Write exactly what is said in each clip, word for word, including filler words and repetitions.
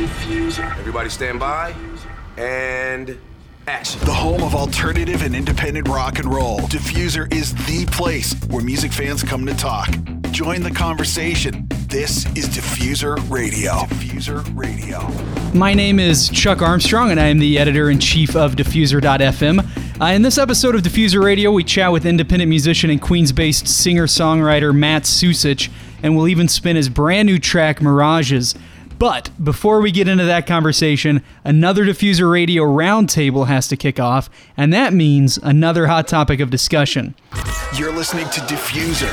Diffuser. Everybody stand by and action. The home of alternative and independent rock and roll. Diffuser is the place where music fans come to talk. Join the conversation. This is Diffuser Radio. Diffuser Radio. My name is Chuck Armstrong, and I am the editor-in-chief of Diffuser dot f m. Uh, in this episode of Diffuser Radio, we chat with independent musician and Queens-based singer-songwriter Matt Susich, and we'll even spin his brand new track, Mirages. But before we get into that conversation, another Diffuser Radio roundtable has to kick off, and that means another hot topic of discussion. You're listening to Diffuser,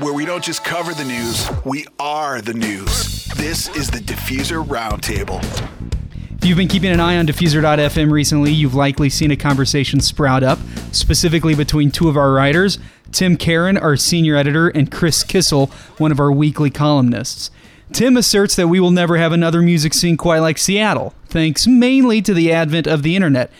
where we don't just cover the news, we are the news. This is the Diffuser Roundtable. If you've been keeping an eye on Diffuser dot f m recently, you've likely seen a conversation sprout up, specifically between two of our writers, Tim Karon, our senior editor, and Chris Kissel, one of our weekly columnists. Tim asserts that we will never have another music scene quite like Seattle, thanks mainly to the advent of the internet.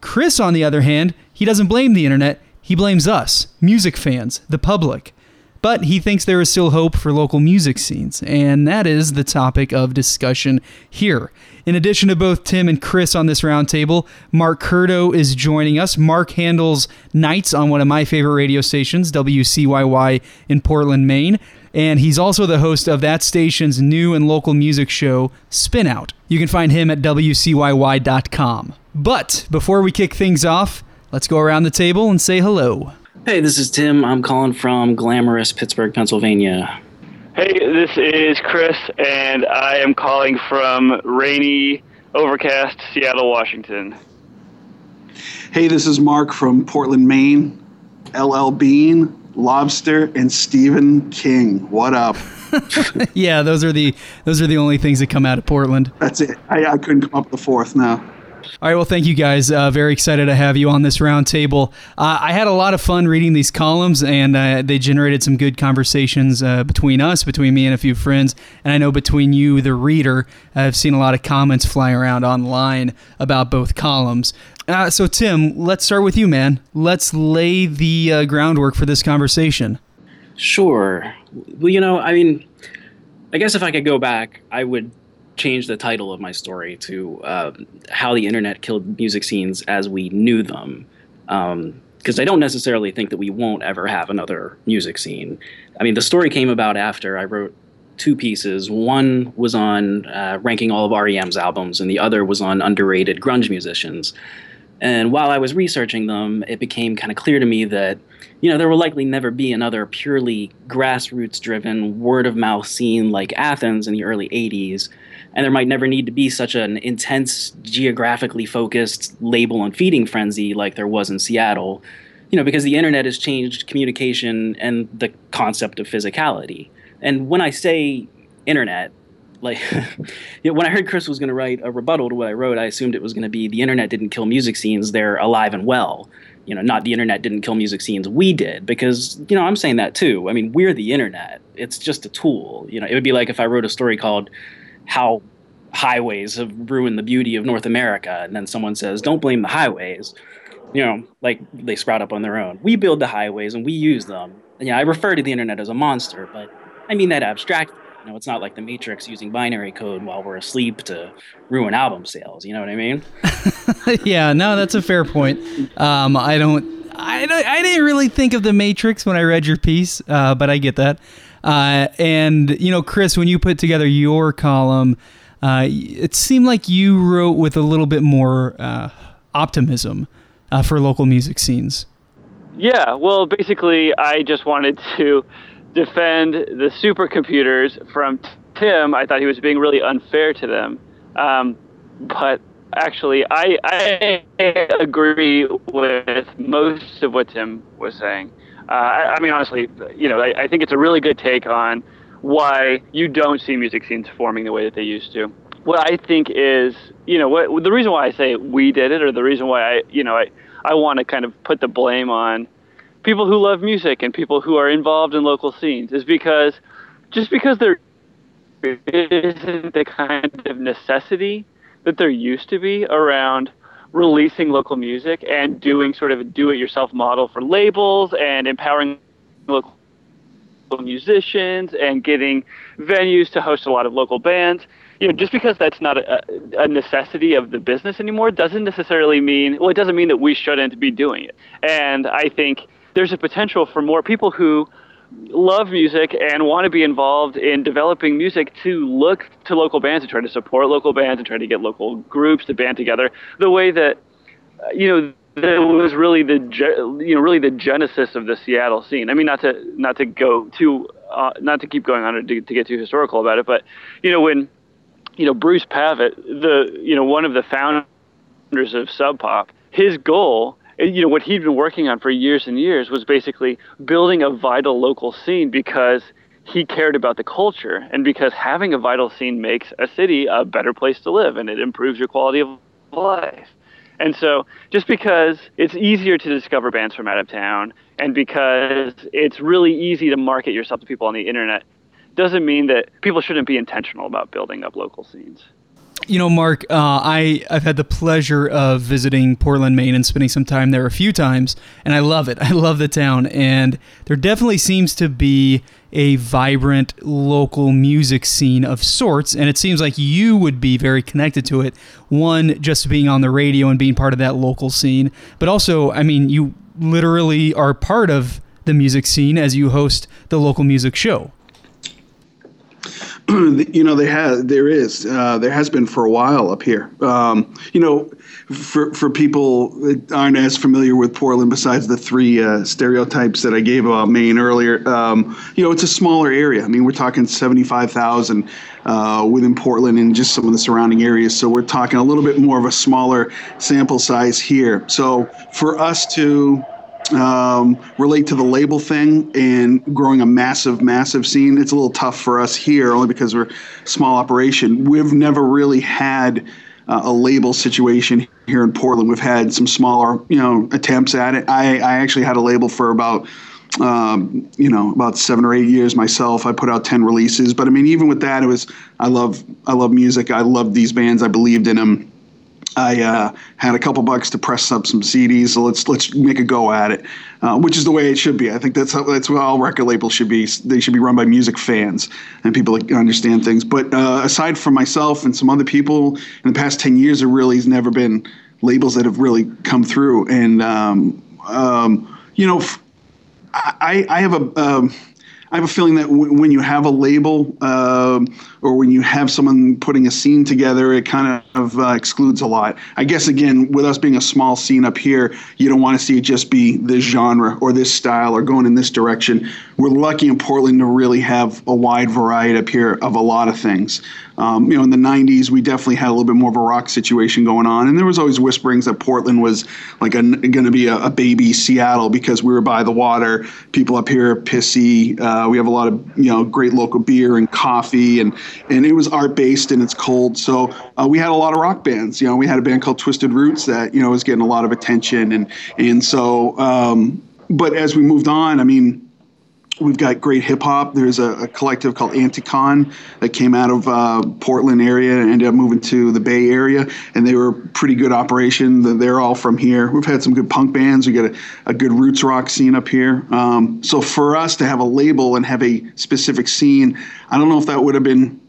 Chris, on the other hand, he doesn't blame the internet, he blames us, music fans, the public. But he thinks there is still hope for local music scenes, and that is the topic of discussion here. In addition to both Tim and Chris on this roundtable, Mark Curdo is joining us. Mark handles nights on one of my favorite radio stations, W C Y Y in Portland, Maine. And he's also the host of that station's new and local music show, Spin Out. You can find him at W C Y Y dot com. But before we kick things off, let's go around the table and say hello. Hey, this is Tim. I'm calling from glamorous Pittsburgh, Pennsylvania. Hey, this is Chris, and I am calling from rainy, overcast Seattle, Washington. Hey, this is Mark from Portland, Maine. L L Bean, Lobster, and Stephen King. What up? Yeah, those are the those are the only things that come out of Portland. That's it. I, I couldn't come up with the fourth now. All right, well, thank you guys. Uh, very excited to have you on this roundtable. Uh, I had a lot of fun reading these columns, and uh, they generated some good conversations uh, between us, between me and a few friends, and I know between you, the reader, I've seen a lot of comments flying around online about both columns. Uh, so, Tim, let's start with you, man. Let's lay the uh, groundwork for this conversation. Sure. Well, you know, I mean, I guess if I could go back, I would change the title of my story to uh, How the Internet Killed Music Scenes as We Knew Them. Because um, I don't necessarily think that we won't ever have another music scene. I mean, the story came about after I wrote two pieces. One was on uh, ranking all of R E M's albums, and the other was on underrated grunge musicians. And while I was researching them, it became kind of clear to me that, you know, there will likely never be another purely grassroots-driven, word-of-mouth scene like Athens in the early eighties. And there might never need to be such an intense, geographically focused label and feeding frenzy like there was in Seattle, you know, because the internet has changed communication and the concept of physicality. And when I say internet, like, you know, when I heard Chris was going to write a rebuttal to what I wrote, I assumed it was going to be the internet didn't kill music scenes, they're alive and well. You know, not the internet didn't kill music scenes, we did. Because, you know, I'm saying that too. I mean, we're the internet. It's just a tool. You know, it would be like if I wrote a story called How Highways Have Ruined the Beauty of North America, and then someone says, don't blame the highways. You know, like, they sprout up on their own. We build the highways and we use them. And yeah, I refer to the internet as a monster, but I mean that abstractly. You know, it's not like the Matrix using binary code while we're asleep to ruin album sales. You know what I mean? Yeah, no, that's a fair point. Um, I don't, I, I didn't really think of the Matrix when I read your piece, uh, but I get that. Uh, and, you know, Chris, when you put together your column, uh, it seemed like you wrote with a little bit more uh, optimism uh, for local music scenes. Yeah, well, basically, I just wanted to defend the supercomputers from Tim. I thought he was being really unfair to them. Um, but actually, I, I agree with most of what Tim was saying. Uh, I, I mean, honestly, you know, I, I think it's a really good take on why you don't see music scenes forming the way that they used to. What I think is, you know, what, the reason why I say we did it, or the reason why I, you know, I, I want to kind of put the blame on people who love music and people who are involved in local scenes, is because just because there isn't the kind of necessity that there used to be around releasing local music and doing sort of a do-it-yourself model for labels and empowering local musicians and getting venues to host a lot of local bands. You know, just because that's not a, a necessity of the business anymore doesn't necessarily mean, well, it doesn't mean that we shouldn't be doing it. And I think there's a potential for more people who love music and want to be involved in developing music to look to local bands and try to support local bands and try to get local groups to band together the way that, you know, that was really the, you know, really the genesis of the Seattle scene. I mean, not to, not to go too, uh, not to keep going on to, to get too historical about it, but, you know, when, you know, Bruce Pavitt, the, you know, one of the founders of Sub Pop, his goal, you know, what he'd been working on for years and years was basically building a vital local scene because he cared about the culture and because having a vital scene makes a city a better place to live and it improves your quality of life. And so just because it's easier to discover bands from out of town and because it's really easy to market yourself to people on the internet doesn't mean that people shouldn't be intentional about building up local scenes. You know, Mark, uh, I, I've had the pleasure of visiting Portland, Maine and spending some time there a few times, and I love it. I love the town, and there definitely seems to be a vibrant local music scene of sorts, and it seems like you would be very connected to it. One, just being on the radio and being part of that local scene, but also, I mean, you literally are part of the music scene as you host the local music show. You know, they have, there is, uh, there has been for a while up here. Um, you know, for for people that aren't as familiar with Portland, besides the three uh, stereotypes that I gave about Maine earlier, um, you know, it's a smaller area. I mean, we're talking seventy-five thousand uh, within Portland and just some of the surrounding areas. So we're talking a little bit more of a smaller sample size here. So for us to Um, relate to the label thing and growing a massive, massive scene, it's a little tough for us here only because we're a small operation. We've never really had uh, a label situation here in Portland. We've had some smaller, you know, attempts at it. I, I actually had a label for about, um, you know, about seven or eight years myself. I put out ten releases, but I mean, even with that, it was, I love, I love music. I loved these bands. I believed in them. I uh, had a couple bucks to press up some C Ds, so let's let's make a go at it, uh, which is the way it should be. I think that's how, that's what all record labels should be. They should be run by music fans and people that understand things. But uh, aside from myself and some other people, in the past ten years, there really has never been labels that have really come through. And um, um, you know, I I have a. Um, I have a feeling that w- when you have a label uh, or when you have someone putting a scene together, it kind of uh, excludes a lot. I guess, again, with us being a small scene up here, you don't want to see it just be this genre or this style or going in this direction. We're lucky in Portland to really have a wide variety up here of a lot of things. Um, you know, in the nineties, we definitely had a little bit more of a rock situation going on. And there was always whisperings that Portland was like going to be a, a baby Seattle because we were by the water. People up here are pissy. Uh, we have a lot of, you know, great local beer and coffee. And, and it was art-based and it's cold. So uh, we had a lot of rock bands. You know, we had a band called Twisted Roots that, you know, was getting a lot of attention. And, and so, um, but as we moved on, I mean, we've got great hip hop. There's a, a collective called Anticon that came out of uh, Portland area and ended up moving to the Bay Area, and they were a pretty good operation. They're all from here. We've had some good punk bands. We got a, a good roots rock scene up here. Um, so for us to have a label and have a specific scene, I don't know if that would have been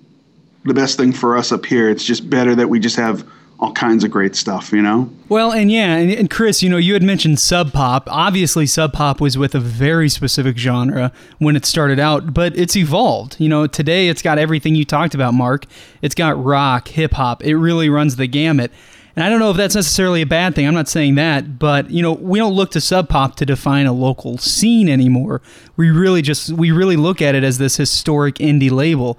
the best thing for us up here. It's just better that we just have all kinds of great stuff, you know? Well, and yeah, and, and Chris, you know, you had mentioned Sub Pop. Obviously, Sub Pop was with a very specific genre when it started out, but it's evolved. You know, today it's got everything you talked about, Mark. It's got rock, hip-hop. It really runs the gamut. And I don't know if that's necessarily a bad thing. I'm not saying that, but, you know, we don't look to Sub Pop to define a local scene anymore. We really just, we really look at it as this historic indie label.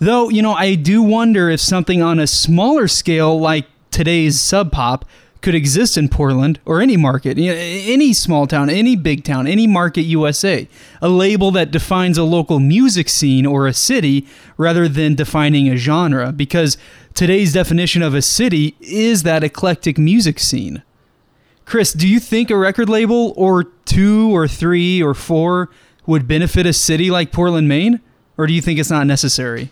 Though, you know, I do wonder if something on a smaller scale like today's Sub Pop could exist in Portland or any market, you know, any small town, any big town, any market U S A. A label that defines a local music scene or a city rather than defining a genre, because today's definition of a city is that eclectic music scene. Chris, do you think a record label or two or three or four would benefit a city like Portland, Maine? Or do you think it's not necessary?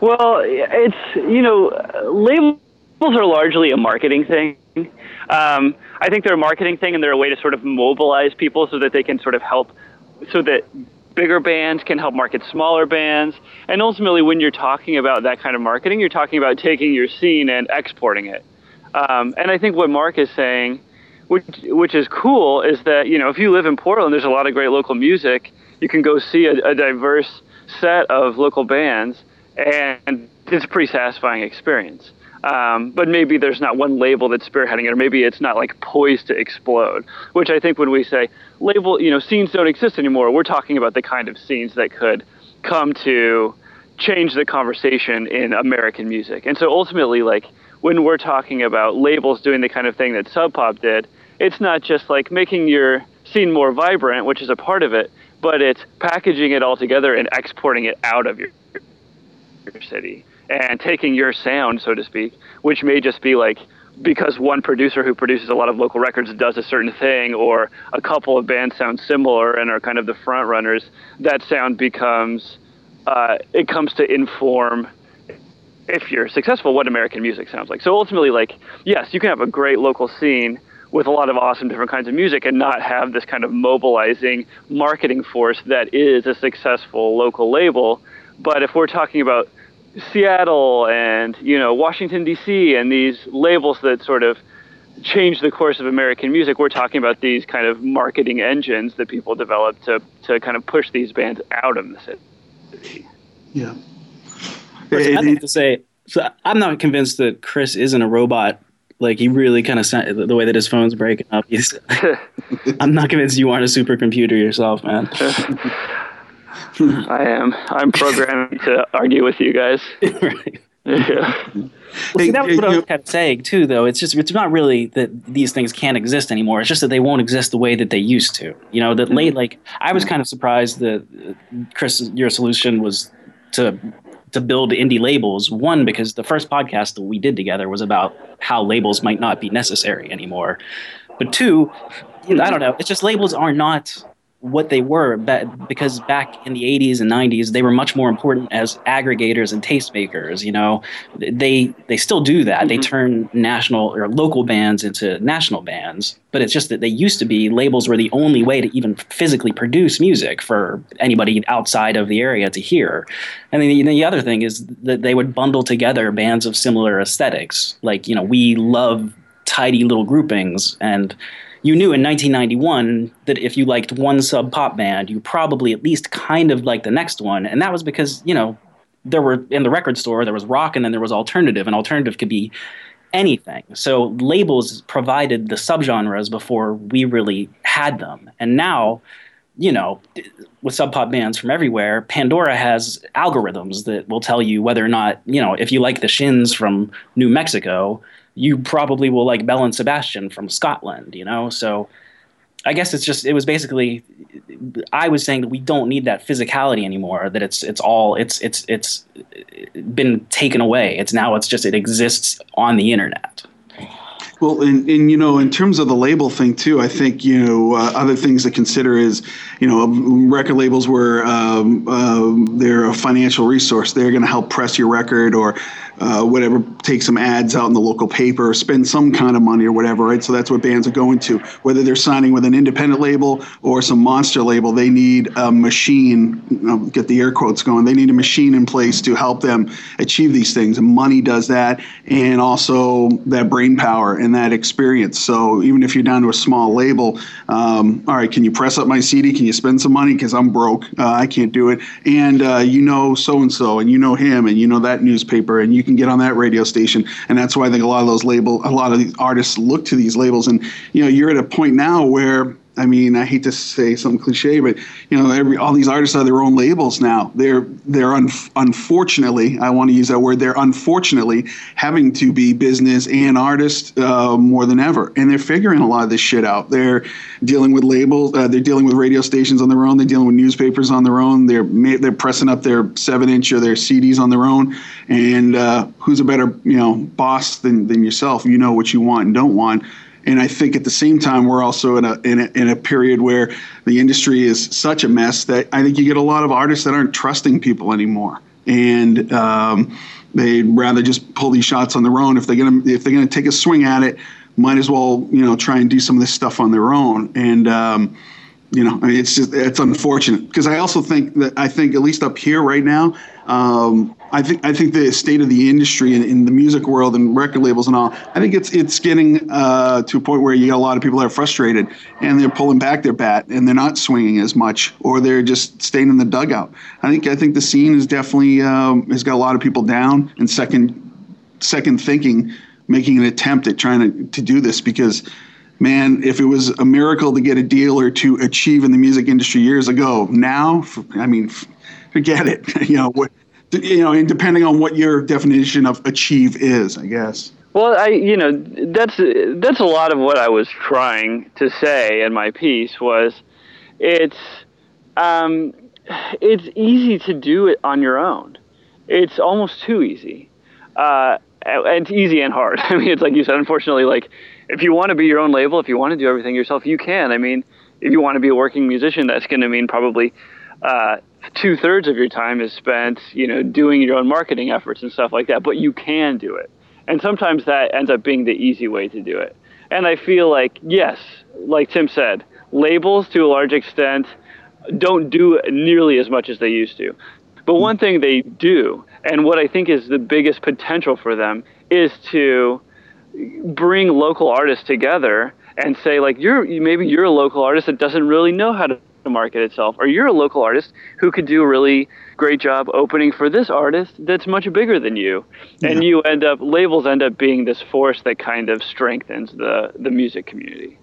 Well, it's, you know, labels are largely a marketing thing. Um, I think they're a marketing thing and they're a way to sort of mobilize people so that they can sort of help, so that bigger bands can help market smaller bands. And ultimately, when you're talking about that kind of marketing, you're talking about taking your scene and exporting it. Um, and I think what Mark is saying, which, which is cool, is that, you know, if you live in Portland, there's a lot of great local music. You can go see a, a diverse set of local bands, and it's a pretty satisfying experience. Um, but maybe there's not one label that's spearheading it, or maybe it's not like poised to explode, which I think when we say label, you know, scenes don't exist anymore, we're talking about the kind of scenes that could come to change the conversation in American music. And so ultimately, like, when we're talking about labels doing the kind of thing that Sub Pop did, it's not just like making your scene more vibrant, which is a part of it, but it's packaging it all together and exporting it out of your, your city. And taking your sound, so to speak, which may just be like, because one producer who produces a lot of local records does a certain thing, or a couple of bands sound similar and are kind of the front runners, that sound becomes, uh, it comes to inform, if you're successful, what American music sounds like. So ultimately, like, yes, you can have a great local scene with a lot of awesome different kinds of music and not have this kind of mobilizing marketing force that is a successful local label. But if we're talking about Seattle and, you know, Washington, D C, and these labels that sort of change the course of American music, we're talking about these kind of marketing engines that people develop to, to kind of push these bands out of the city. Yeah. First, I'd like to say, so I'm not convinced that Chris isn't a robot. Like, he really kind of sound, the way that his phone's breaking up. He's, I'm not convinced you aren't a supercomputer yourself, man. I am. I'm programmed to argue with you guys. Right. Yeah. Well, see, that's what I was kind of saying too, though. It's just, it's not really that these things can't exist anymore. It's just that they won't exist the way that they used to. You know, that late, like, I was kind of surprised that, uh, Chris, your solution was to to build indie labels. One, because the first podcast that we did together was about how labels might not be necessary anymore. But two, you know, I don't know. It's just labels are not what they were, but because back in the eighties and nineties, they were much more important as aggregators and tastemakers. You know, they they still do that. Mm-hmm. They turn national or local bands into national bands, but it's just that they used to be, labels were the only way to even physically produce music for anybody outside of the area to hear. And then the, the other thing is that they would bundle together bands of similar aesthetics. Like, you know, we love tidy little groupings, and you knew in nineteen ninety-one that if you liked one Sub Pop band, you probably at least kind of liked the next one. And that was because, you know, there were, in the record store, there was rock and then there was alternative. And alternative could be anything. So labels provided the subgenres before we really had them. And now, you know, with Sub Pop bands from everywhere, Pandora has algorithms that will tell you whether or not, you know, if you like the Shins from New Mexico, you probably will like Bell and Sebastian from Scotland, you know? So I guess it's just, it was basically, I was saying that we don't need that physicality anymore, that it's, it's all, it's, it's, it's been taken away. It's now, it's just, it exists on the internet. Well, and, and, you know, in terms of the label thing, too, I think, you know, uh, other things to consider is, you know, record labels were, um, uh, they're a financial resource. They're going to help press your record, or uh, whatever, take some ads out in the local paper, or spend some kind of money or whatever, right? So that's what bands are going to. Whether they're signing with an independent label or some monster label, they need a machine, you know, get the air quotes going, they need a machine in place to help them achieve these things. And money does that, and also that brain power and that experience. So even if you're down to a small label, um, all right, can you press up my C D? Can you spend some money? Because I'm broke. Uh, I can't do it. And uh, you know so-and-so, and you know him, and you know that newspaper, and you can get on that radio station. And that's why I think a lot of those label, a lot of these artists look to these labels. And, you know, you're at a point now where, I mean, I hate to say something cliche, but, you know, every, all these artists are their own labels now. They're, they're un, unfortunately, I want to use that word, they're unfortunately having to be business and artist uh, more than ever. And they're figuring a lot of this shit out. They're dealing with labels. Uh, they're dealing with radio stations on their own. They're dealing with newspapers on their own. They're they're pressing up their seven-inch or their C Ds on their own. And uh, who's a better, you know, boss than, than yourself? You know what you want and don't want. And I think at the same time, we're also in a, in a in a period where the industry is such a mess that I think you get a lot of artists that aren't trusting people anymore, and um, they'd rather just pull these shots on their own. If they're gonna if they're gonna take a swing at it, might as well, you know, try and do some of this stuff on their own. And um, You know, I mean, it's just, it's unfortunate, because I also think that, I think at least up here right now, um, I think I think the state of the industry and in the music world and record labels and all, I think it's it's getting uh, to a point where you got a lot of people that are frustrated and they're pulling back their bat and they're not swinging as much, or they're just staying in the dugout. I think I think the scene is definitely um, has got a lot of people down and second second thinking, making an attempt at trying to, to do this, because, man, if it was a miracle to get a deal or to achieve in the music industry years ago, now, I mean, forget it. You know, what, you know, and depending on what your definition of achieve is, I guess. Well, I, you know, that's that's a lot of what I was trying to say in my piece was, it's um, it's easy to do it on your own. It's almost too easy. Uh, it's easy and hard. I mean, it's like you said, unfortunately, like, if you want to be your own label, if you want to do everything yourself, you can. I mean, if you want to be a working musician, that's going to mean probably uh, two-thirds of your time is spent, you know, doing your own marketing efforts and stuff like that. But you can do it. And sometimes that ends up being the easy way to do it. And I feel like, yes, like Tim said, labels to a large extent don't do nearly as much as they used to. But one thing they do, and what I think is the biggest potential for them, is to bring local artists together and say, like, you're maybe you're a local artist that doesn't really know how to market itself, or you're a local artist who could do a really great job opening for this artist that's much bigger than you. Yeah. And you end up, labels end up being this force that kind of strengthens the the music community.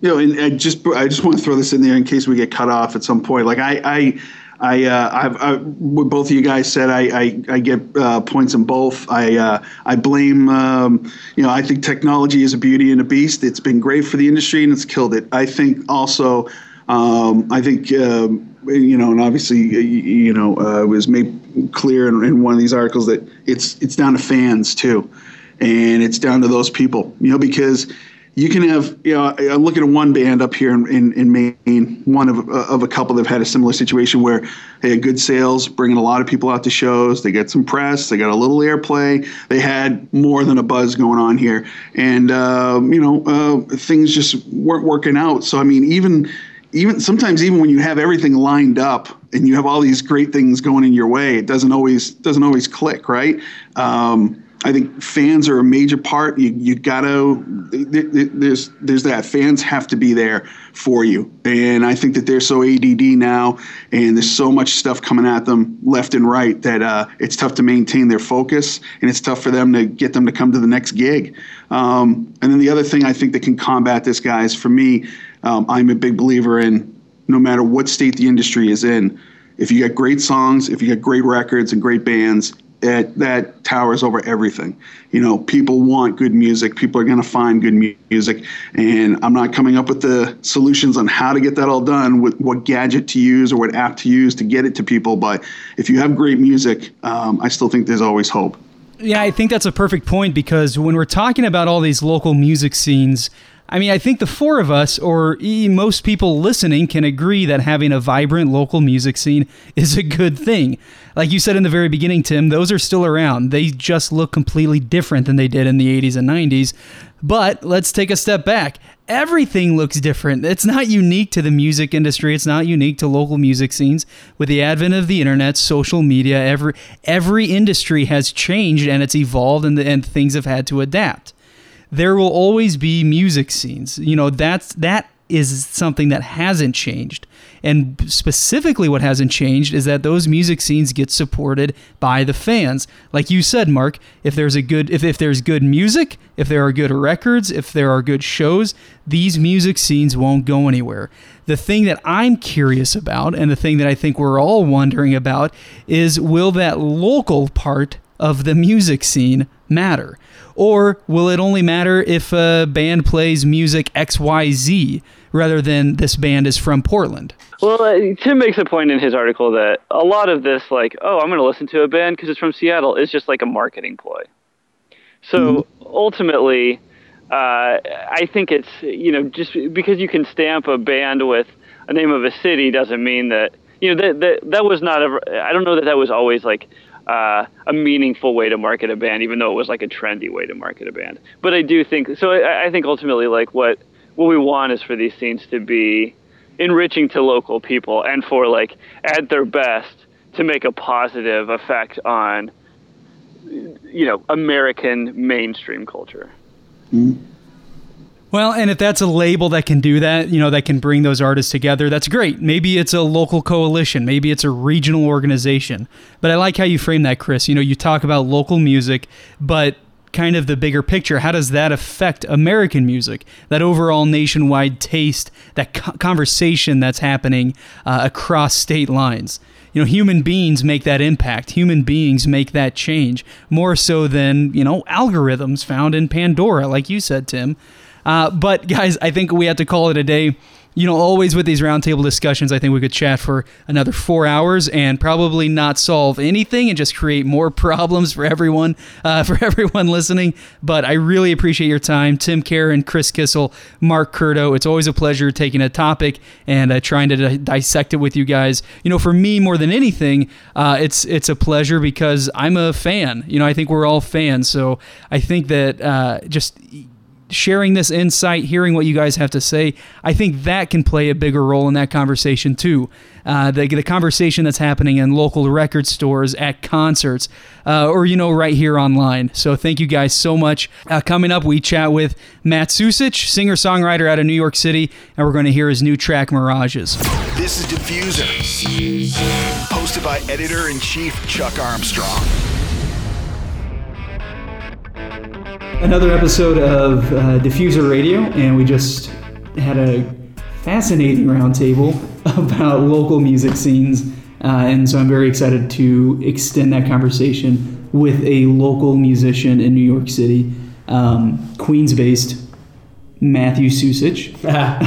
You know, and, and just I just want to throw this in there in case we get cut off at some point. Like I I I, uh, I've, I, what both of you guys said, I, I, I get uh, points in both. I, uh, I blame, um, you know, I think technology is a beauty and a beast. It's been great for the industry and it's killed it. I think also, um, I think, um, you know, and obviously, you know, uh, it was made clear in, in one of these articles that it's, it's down to fans too. And it's down to those people, you know, because you can have, you know, I'm looking at one band up here in, in, in Maine, one of of a couple that have had a similar situation where they had good sales, bringing a lot of people out to shows, they get some press, they got a little airplay, they had more than a buzz going on here. And, uh, you know, uh, things just weren't working out. So, I mean, even even sometimes even when you have everything lined up and you have all these great things going in your way, it doesn't always doesn't always click, right? Um I think fans are a major part. You you gotta there's there's that fans have to be there for you, and I think that they're so A D D now, and there's so much stuff coming at them left and right that uh, it's tough to maintain their focus, and it's tough for them to get them to come to the next gig. Um, and then the other thing I think that can combat this, guys, for me, um, I'm a big believer in no matter what state the industry is in, if you got great songs, if you got great records and great bands, That, that towers over everything. You know, people want good music. People are going to find good mu- music. And I'm not coming up with the solutions on how to get that all done, with what gadget to use or what app to use to get it to people. But if you have great music, um, I still think there's always hope. Yeah, I think that's a perfect point, because when we're talking about all these local music scenes, I mean, I think the four of us, or most people listening, can agree that having a vibrant local music scene is a good thing. Like you said in the very beginning, Tim, those are still around. They just look completely different than they did in the eighties and nineties. But let's take a step back. Everything looks different. It's not unique to the music industry. It's not unique to local music scenes. With the advent of the internet, social media, every every industry has changed and it's evolved, and, the, and things have had to adapt. There will always be music scenes. You know, that's that is something that hasn't changed. And specifically what hasn't changed is that those music scenes get supported by the fans. Like you said, Mark, if there's a good if, if there's good music, if there are good records, if there are good shows, these music scenes won't go anywhere. The thing that I'm curious about, and the thing that I think we're all wondering about, is will that local part of the music scene matter? Or will it only matter if a band plays music X Y Z rather than this band is from Portland? Well, uh, Tim makes a point in his article that a lot of this, like, oh, I'm going to listen to a band because it's from Seattle, is just like a marketing ploy. So mm-hmm. ultimately, uh, I think it's, you know, just because you can stamp a band with a name of a city doesn't mean that, you know, that that, that was not ever, I don't know that that was always like, Uh, a meaningful way to market a band, even though it was like a trendy way to market a band. But I do think so. I, I think ultimately, like what what we want is for these scenes to be enriching to local people and for, like, at their best, to make a positive effect on, you know, American mainstream culture. Mm-hmm. Well, and if that's a label that can do that, you know, that can bring those artists together, that's great. Maybe it's a local coalition. Maybe it's a regional organization. But I like how you frame that, Chris. You know, you talk about local music, but kind of the bigger picture, how does that affect American music? That overall nationwide taste, that co- conversation that's happening uh, across state lines. You know, human beings make that impact. Human beings make that change more so than, you know, algorithms found in Pandora, like you said, Tim. Uh, but guys, I think we have to call it a day. You know, always with these roundtable discussions, I think we could chat for another four hours and probably not solve anything and just create more problems for everyone, uh, for everyone listening. But I really appreciate your time. Tim Karon, Chris Kissel, Mark Curdo. It's always a pleasure taking a topic and uh, trying to di- dissect it with you guys. You know, for me, more than anything, uh, it's it's a pleasure because I'm a fan. You know, I think we're all fans. So I think that uh, just... sharing this insight, hearing what you guys have to say, I think that can play a bigger role in that conversation too. Uh, the, the conversation that's happening in local record stores, at concerts, uh, or, you know, right here online. So thank you guys so much. Uh, coming up, we chat with Matt Susich, singer-songwriter out of New York City, and we're going to hear his new track, Mirages. This is Diffuser, hosted by Editor-in-Chief Chuck Armstrong. Another episode of uh, Diffuser Radio, and we just had a fascinating roundtable about local music scenes, uh, and so I'm very excited to extend that conversation with a local musician in New York City, um, Queens-based Matt Susich,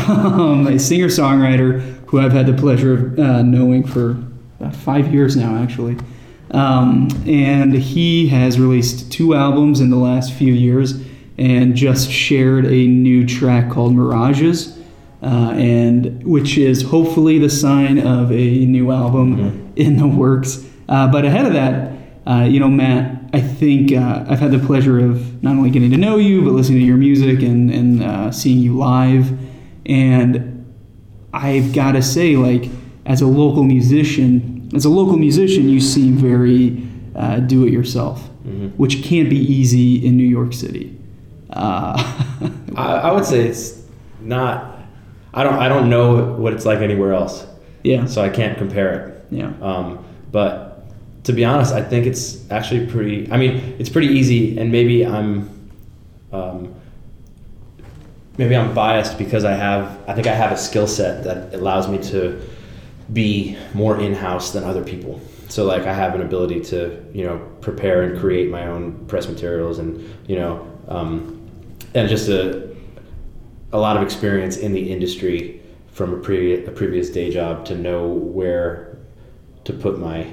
um, a singer-songwriter who I've had the pleasure of uh, knowing for about five years now, actually. Um, and he has released two albums in the last few years and just shared a new track called Mirages, uh, and which is hopefully the sign of a new album mm-hmm. in the works. Uh, but ahead of that, uh, you know, Matt, I think uh, I've had the pleasure of not only getting to know you, but listening to your music and, and uh, seeing you live. And I've got to say, like, as a local musician, As a local musician, you seem very uh, do-it-yourself, mm-hmm. which can't be easy in New York City. Uh, I, I would say it's not. I don't. I don't know what it's like anywhere else. Yeah. So I can't compare it. Yeah. Um, but to be honest, I think it's actually pretty. I mean, it's pretty easy, and maybe I'm. Um, maybe I'm biased because I have. I think I have a skill set that allows me to be more in-house than other people. So like I have an ability to, you know, prepare and create my own press materials and, you know, um, and just a a lot of experience in the industry from a, pre- a previous day job to know where to put my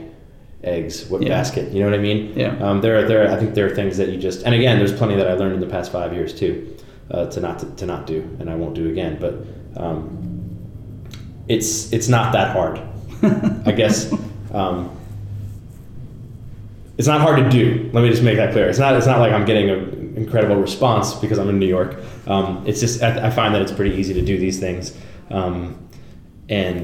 eggs, what yeah. basket, you know what I mean? Yeah. Um, there are, there are, I think there are things that you just, and again, there's plenty that I learned in the past five years too, uh, to not, to, to not do, and I won't do again, but, um, It's it's not that hard, I guess. Um, it's not hard to do. Let me just make that clear. It's not it's not like I'm getting an incredible response because I'm in New York. Um, it's just I, I find that it's pretty easy to do these things, um, and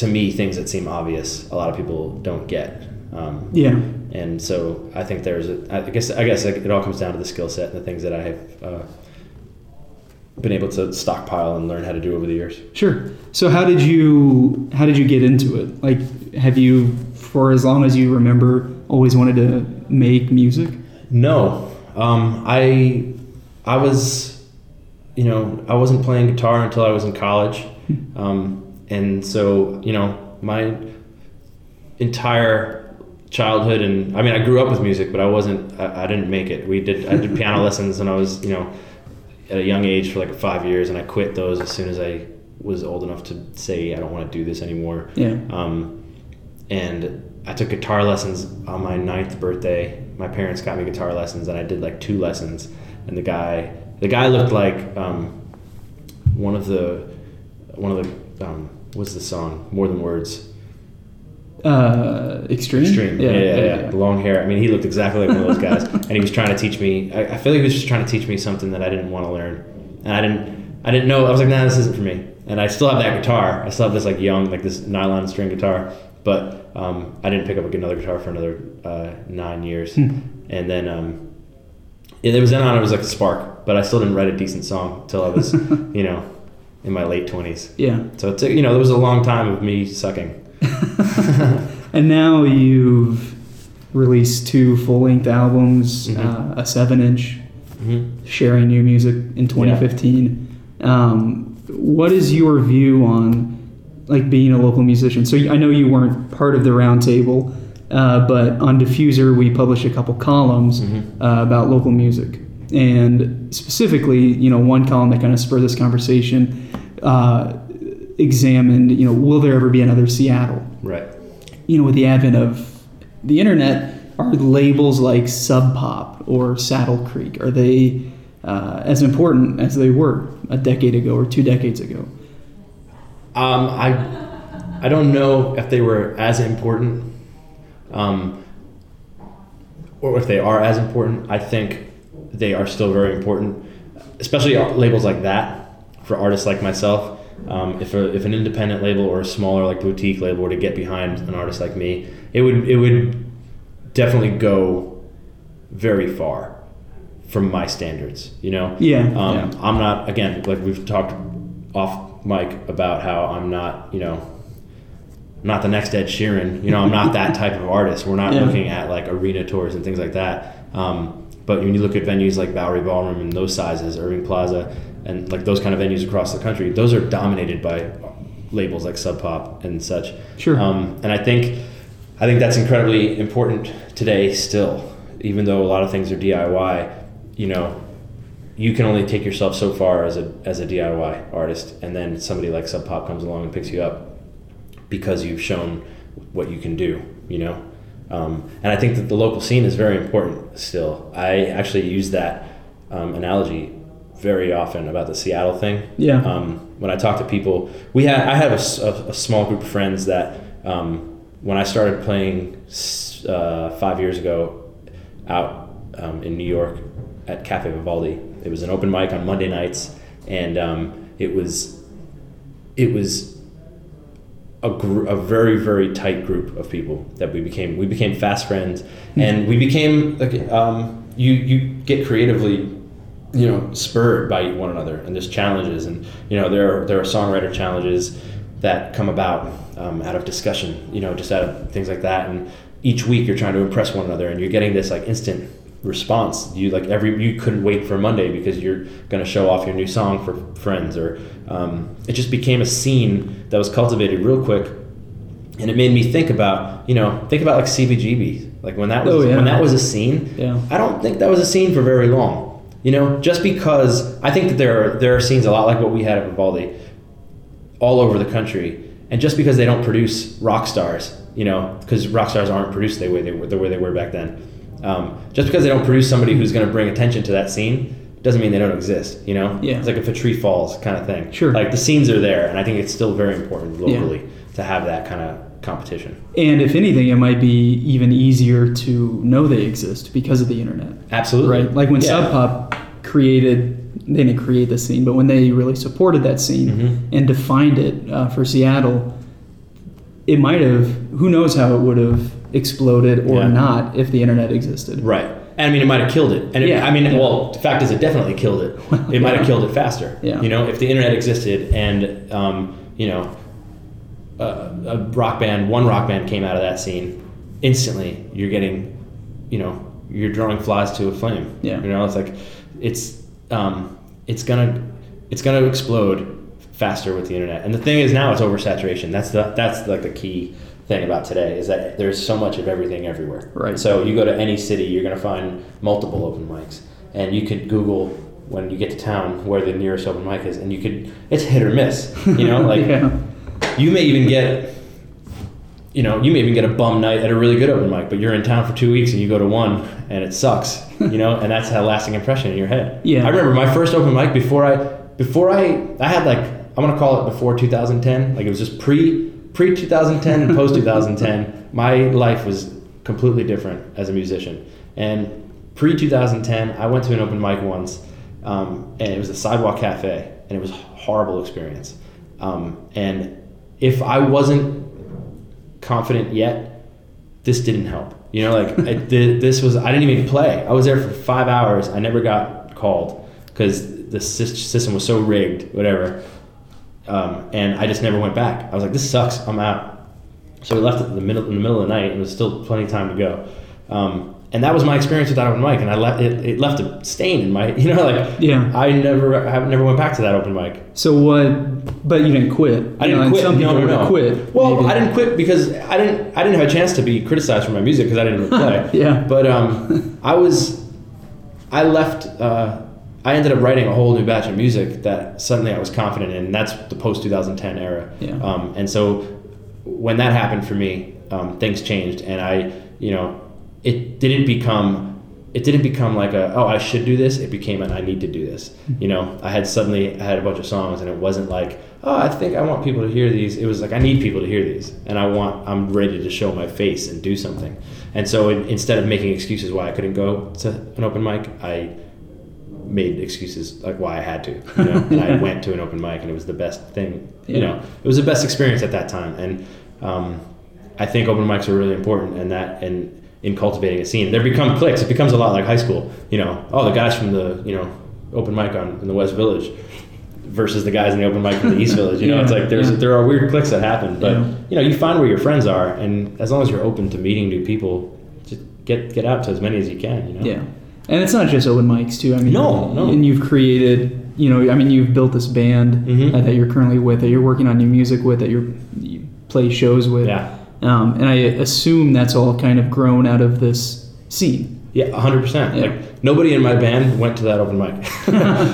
to me, things that seem obvious, a lot of people don't get. Um, yeah. And so I think there's a I guess I guess it all comes down to the skill set and the things that I have. Uh, been able to stockpile and learn how to do over the years. Sure. So how did you how did you get into it? Like, have you, for as long as you remember, always wanted to make music? No. Um, I I was, you know, I wasn't playing guitar until I was in college. Um, and so, you know, my entire childhood and, I mean, I grew up with music, but I wasn't, I, I didn't make it. We did, I did piano lessons and I was, you know, at a young age for like five years, and I quit those as soon as I was old enough to say I don't want to do this anymore. Yeah. Um, and I took guitar lessons on my ninth birthday. My parents got me guitar lessons, and I did like two lessons. And the guy, the guy looked like um, one of the, one of the, um, what's the song? More Than Words. Uh, extreme? Extreme, yeah, yeah, yeah, yeah. yeah. Long hair. I mean, he looked exactly like one of those guys. And he was trying to teach me, I, I feel like he was just trying to teach me something that I didn't want to learn. And I didn't, I didn't know. I was like, nah, this isn't for me. And I still have that guitar. I still have this like young, like this nylon string guitar. But um, I didn't pick up like, another guitar for another uh, nine years. Hmm. And then um, it, it was then on, it was like a spark. But I still didn't write a decent song until I was, you know, in my late twenties. Yeah. So, it took, you know, there was a long time of me sucking. And now you've released two full-length albums, mm-hmm. uh, a seven-inch, mm-hmm. sharing new music in twenty fifteen. Yeah. Um, what is your view on like being a local musician? So I know you weren't part of the roundtable, uh, but on Diffuser we published a couple columns mm-hmm. uh, about local music, and specifically, you know, one column that kind of spurred this conversation uh, examined, you know, will there ever be another Seattle? Right. You know, with the advent of the internet, are labels like Sub Pop or Saddle Creek, are they uh, as important as they were a decade ago or two decades ago? Um, I I don't know if they were as important, um, or if they are as important. I think they are still very important, especially labels like that for artists like myself. Um, if a, if an independent label or a smaller like boutique label were to get behind an artist like me, it would it would definitely go very far from my standards. You know. Yeah. Um, yeah. I'm not, again, like we've talked off mic about how I'm not, you know, not the next Ed Sheeran. You know, I'm not that type of artist. We're not yeah. looking at like arena tours and things like that. Um, but when you look at venues like Bowery Ballroom and those sizes, Irving Plaza, and like those kind of venues across the country, those are dominated by labels like Sub Pop and such. Sure. Um, and I think I think that's incredibly important today still, even though a lot of things are D I Y. You know, you can only take yourself so far as a as a D I Y artist, and then somebody like Sub Pop comes along and picks you up because you've shown what you can do, you know? Um, and I think that the local scene is very important still. I actually use that um, analogy very often about the Seattle thing. Yeah. Um, when I talk to people, we had I had a, a, a small group of friends that um, when I started playing uh, five years ago out um, in New York at Cafe Vivaldi, it was an open mic on Monday nights, and um, it was it was a, gr- a very very tight group of people that we became we became fast friends, mm-hmm. and we became like um, you you get creatively, you know, spurred by one another, and there's challenges, and you know there are, there are songwriter challenges that come about um, out of discussion, you know, just out of things like that. And each week you're trying to impress one another, and you're getting this like instant response. You like every you couldn't wait for Monday because you're going to show off your new song for friends, or um, it just became a scene that was cultivated real quick, and it made me think about you know think about like C B G B, like when that was oh, yeah. when that was a scene. Yeah. I don't think that was a scene for very long. You know, just because I think that there are, there are scenes a lot like what we had at Vivaldi all over the country, and just because they don't produce rock stars, you know, because rock stars aren't produced the way they were, the way they were back then. Um, just because they don't produce somebody who's going to bring attention to that scene doesn't mean they don't exist, you know? Yeah. It's like if a tree falls kind of thing. Sure. Like the scenes are there, and I think it's still very important locally yeah. to have that kind of competition. And if anything, it might be even easier to know they exist because of the internet. Absolutely. Right? Like when yeah. Sub Pop created, they didn't create the scene, but when they really supported that scene mm-hmm. and defined it uh, for Seattle, it might have, who knows how it would have exploded or yeah. not if the internet existed. Right. And I mean, it might have killed it. And it, yeah. I mean, yeah. well, the fact is it definitely killed it. It yeah. might have killed it faster. Yeah. You know, if the internet existed and, um, you know, a, a rock band, one rock band came out of that scene, instantly you're getting, you know, you're drawing flies to a flame. Yeah. You know, it's like, it's, um, it's gonna, it's gonna explode faster with the internet. And the thing is now it's oversaturation. That's the that's like the key thing about today, is that there's so much of everything everywhere. Right. So you go to any city, you're going to find multiple open mics, and you could Google when you get to town where the nearest open mic is, and you could it's hit or miss. You know, like yeah. you may even get you know you may even get a bum night at a really good open mic, but you're in town for two weeks and you go to one and it sucks. You know, and that's a lasting impression in your head. Yeah. I remember my first open mic before I before I I had like. I'm gonna call it before two thousand ten. Like it was just pre pre two thousand ten and post two thousand ten. My life was completely different as a musician. And pre two thousand ten, I went to an open mic once, um, and it was the Sidewalk Cafe and it was a horrible experience. Um, and if I wasn't confident yet, this didn't help. You know, like I did, this was, I didn't even play. I was there for five hours. I never got called because the system was so rigged, whatever. Um, and I just never went back. I was like, this sucks, I'm out. So we left it in the middle, in the middle of the night, and it was still plenty of time to go. Um, and that was my experience with that open mic, and I left it, it left a stain in my, you know, like, yeah. I never, I never went back to that open mic. So what? But you didn't quit. I didn't know, quit. Some people no, no, no. quit. Well, maybe. I didn't quit because I didn't, I didn't have a chance to be criticized for my music because I didn't play. yeah. But um, I was, I left. Uh, I ended up writing a whole new batch of music that suddenly I was confident in. And that's the post two thousand ten era. Yeah. Um, and so when that happened for me, um, things changed, and I, you know. It didn't become, it didn't become like a, oh, I should do this. It became an, I need to do this. You know, I had suddenly, I had a bunch of songs, and it wasn't like, oh, I think I want people to hear these. It was like, I need people to hear these, and I want, I'm ready to show my face and do something. And so in, instead of making excuses why I couldn't go to an open mic, I made excuses like why I had to, you know, and I went to an open mic, and it was the best thing, yeah. you know, it was the best experience at that time. And um, I think open mics are really important, and that, and in cultivating a scene, there become cliques. It becomes a lot like high school, you know. Oh, the guys from the, you know, open mic on in the West Village versus the guys in the open mic from the East Village. You know, yeah, it's like there's yeah. there are weird cliques that happen, but yeah. you know, you find where your friends are, and as long as you're open to meeting new people, just get get out to as many as you can. You know. Yeah, and it's not just open mics too. I mean, no, no. And you've created, you know, I mean, you've built this band mm-hmm. that you're currently with, that you're working on new music with, that you're, you play shows with. Yeah. Um, and I assume that's all kind of grown out of this scene. Yeah, one hundred percent. Yeah. Like, nobody in my band went to that open mic.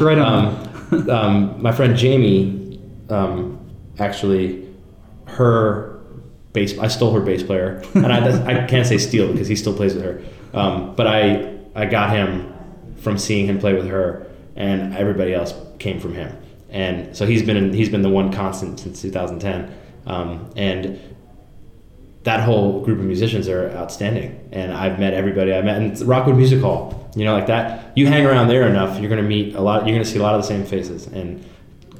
Right on. Um, um, my friend Jamie, um, actually, her bass, I stole her bass player. And I, I can't say steal because he still plays with her. Um, but I, I got him from seeing him play with her, and everybody else came from him. And so he's been in, he's been the one constant since two thousand ten. Um, and... that whole group of musicians are outstanding, and I've met everybody I've met. And it's Rockwood Music Hall, you know, like that. You hang around there enough, you're going to meet a lot. You're going to see a lot of the same faces and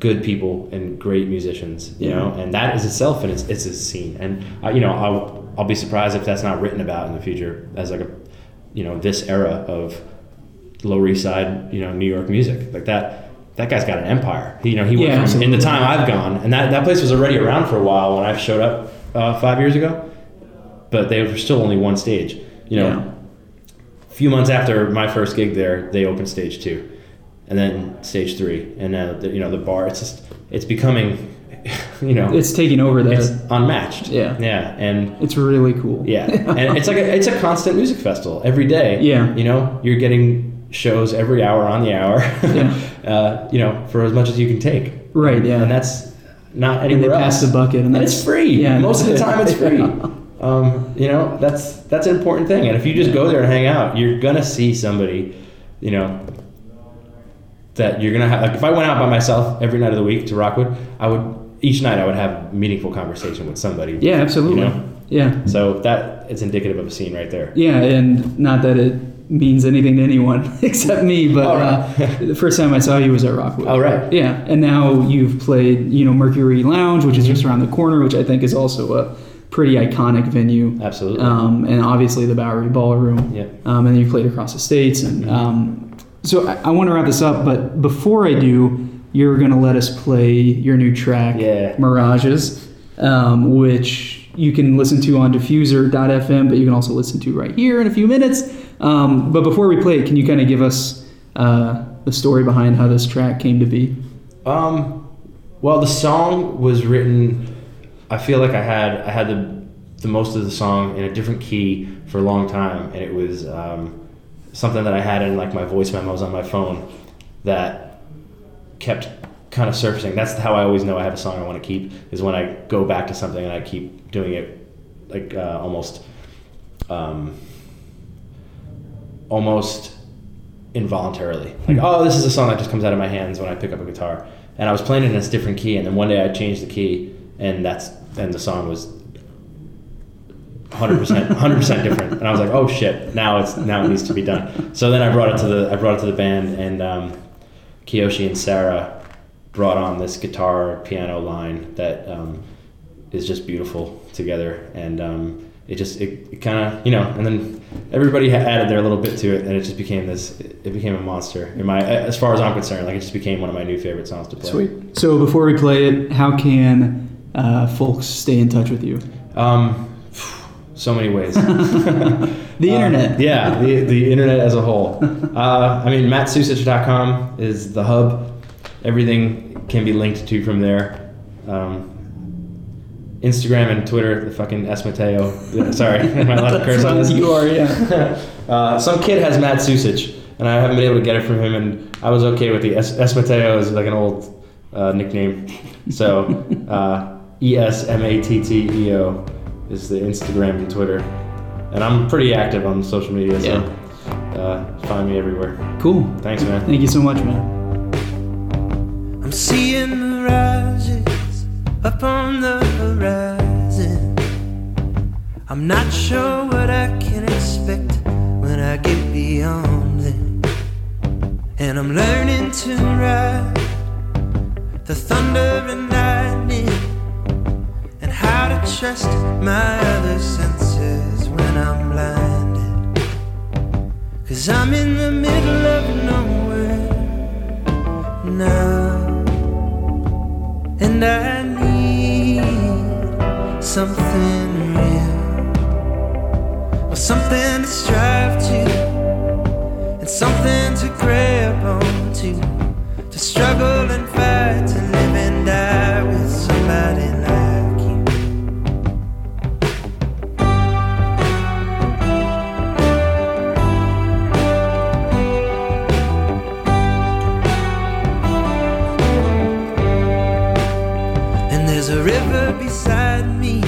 good people and great musicians, you yeah. know. And that is itself, and it's it's a scene. And uh, you know, I'll I'll be surprised if that's not written about in the future as like a, you know, this era of Lower East Side, you know, New York music like that. That guy's got an empire, you know. He yeah, was in the time I've gone, and that that place was already around for a while when I showed up uh, five years ago. But they were still only one stage, you know. Yeah. A few months after my first gig there, they opened stage two, and then stage three, and now the, you know, the bar. It's just it's becoming, you know, it's taking over. That it's unmatched. Yeah, yeah, and it's really cool. Yeah, and it's like a, it's a constant music festival every day. Yeah, you know, you're getting shows every hour on the hour. Yeah. uh, you know, for as much as you can take. Right. Yeah, and that's not anywhere and they else. Pass the bucket, and that's and it's free. Yeah, most of the time it's free. Yeah. Um, you know, that's that's an important thing. And if you just go there and hang out, you're going to see somebody, you know, that you're going to have. Like if I went out by myself every night of the week to Rockwood, I would, each night I would have a meaningful conversation with somebody. Yeah, absolutely. You know? Yeah. So that, it's indicative of a scene right there. Yeah, and not that it means anything to anyone except me, but oh, right. uh, the first time I saw you was at Rockwood. Oh, right. Yeah, and now you've played, you know, Mercury Lounge, which is just around the corner, which I think is also a pretty iconic venue. Absolutely. Um, and obviously the Bowery Ballroom. Yeah. Um, and you played across the states. And um, so I, I want to wrap this up, but before I do, you're going to let us play your new track, yeah. Mirages, um, which you can listen to on diffuser dot f m, but you can also listen to right here in a few minutes. Um, but before we play it, can you kind of give us uh, the story behind how this track came to be? Um, well, the song was written... I feel like I had I had the the most of the song in a different key for a long time, and it was um, something that I had in like my voice memos on my phone that kept kind of surfacing. That's how I always know I have a song I want to keep, is when I go back to something and I keep doing it, like uh, almost um, almost involuntarily. Like, oh, this is a song that just comes out of my hands when I pick up a guitar, and I was playing it in this different key, and then one day I changed the key. And that's and the song was one hundred percent different, and I was like, oh shit, now it's now it needs to be done. So then I brought it to the I brought it to the band, and um, Kiyoshi and Sarah brought on this guitar piano line that um, is just beautiful together. And um, it just, it, it kind of, you know, and then everybody had added their little bit to it, and it just became this, it, it became a monster. In my, as far as I'm concerned, like, it just became one of my new favorite songs to play. Sweet. So before we play it, how can uh, folks stay in touch with you? Um, so many ways. The internet. Um, yeah, the the internet as a whole. Uh, I mean, matt susich dot com is the hub. Everything can be linked to from there. Um, Instagram and Twitter, the fucking Esmateo. Sorry, am I allowed to curse on this? You are, yeah. uh, some kid has Matt Susich, and I haven't been able to get it from him, and I was okay with the es- Esmateo is like an old uh, nickname. So uh, E S M A T T E O is the Instagram and Twitter. And I'm pretty active on social media, so yeah. uh, find me everywhere. Cool. Thanks, man. Thank you so much, man. I'm seeing mirages up on the horizon. I'm not sure what I can expect when I get beyond it. And I'm learning to ride the thunder and lightning, and how to trust my other senses when I'm blinded. 'Cause I'm in the middle of nowhere now, and I need something real, or something to strive to, and something to grab onto, to struggle and fight, to live and die with somebody like. There's a river beside me,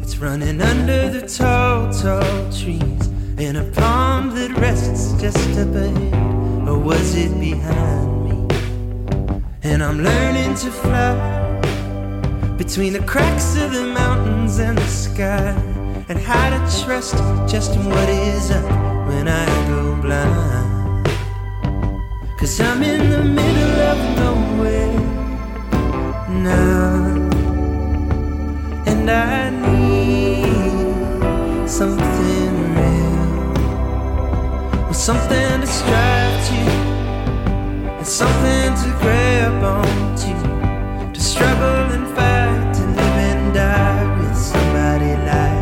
it's running under the tall, tall trees, and a palm that rests just above, or was it behind me? And I'm learning to fly between the cracks of the mountains and the sky, and how to trust just what is up when I go blind. 'Cause I'm in the middle of nowhere now, and I need something real, or something to strive to, and something to grab onto, to struggle and fight, to live and die with somebody like.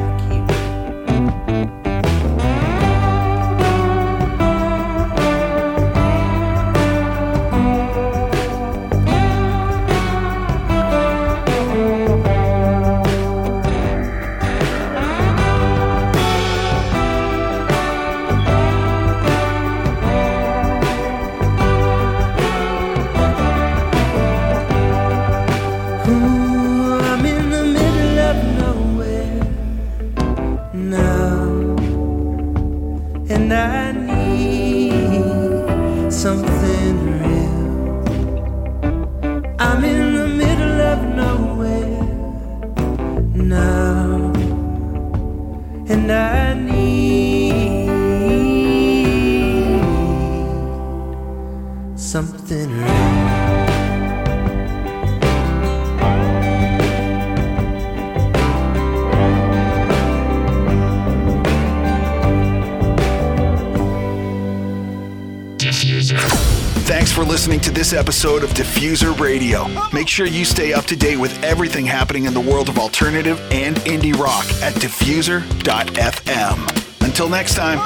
Listening to this episode of Diffuser Radio. Make sure you stay up to date with everything happening in the world of alternative and indie rock at diffuser dot f m. Until next time,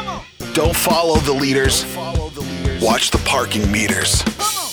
don't follow the leaders, watch the parking meters.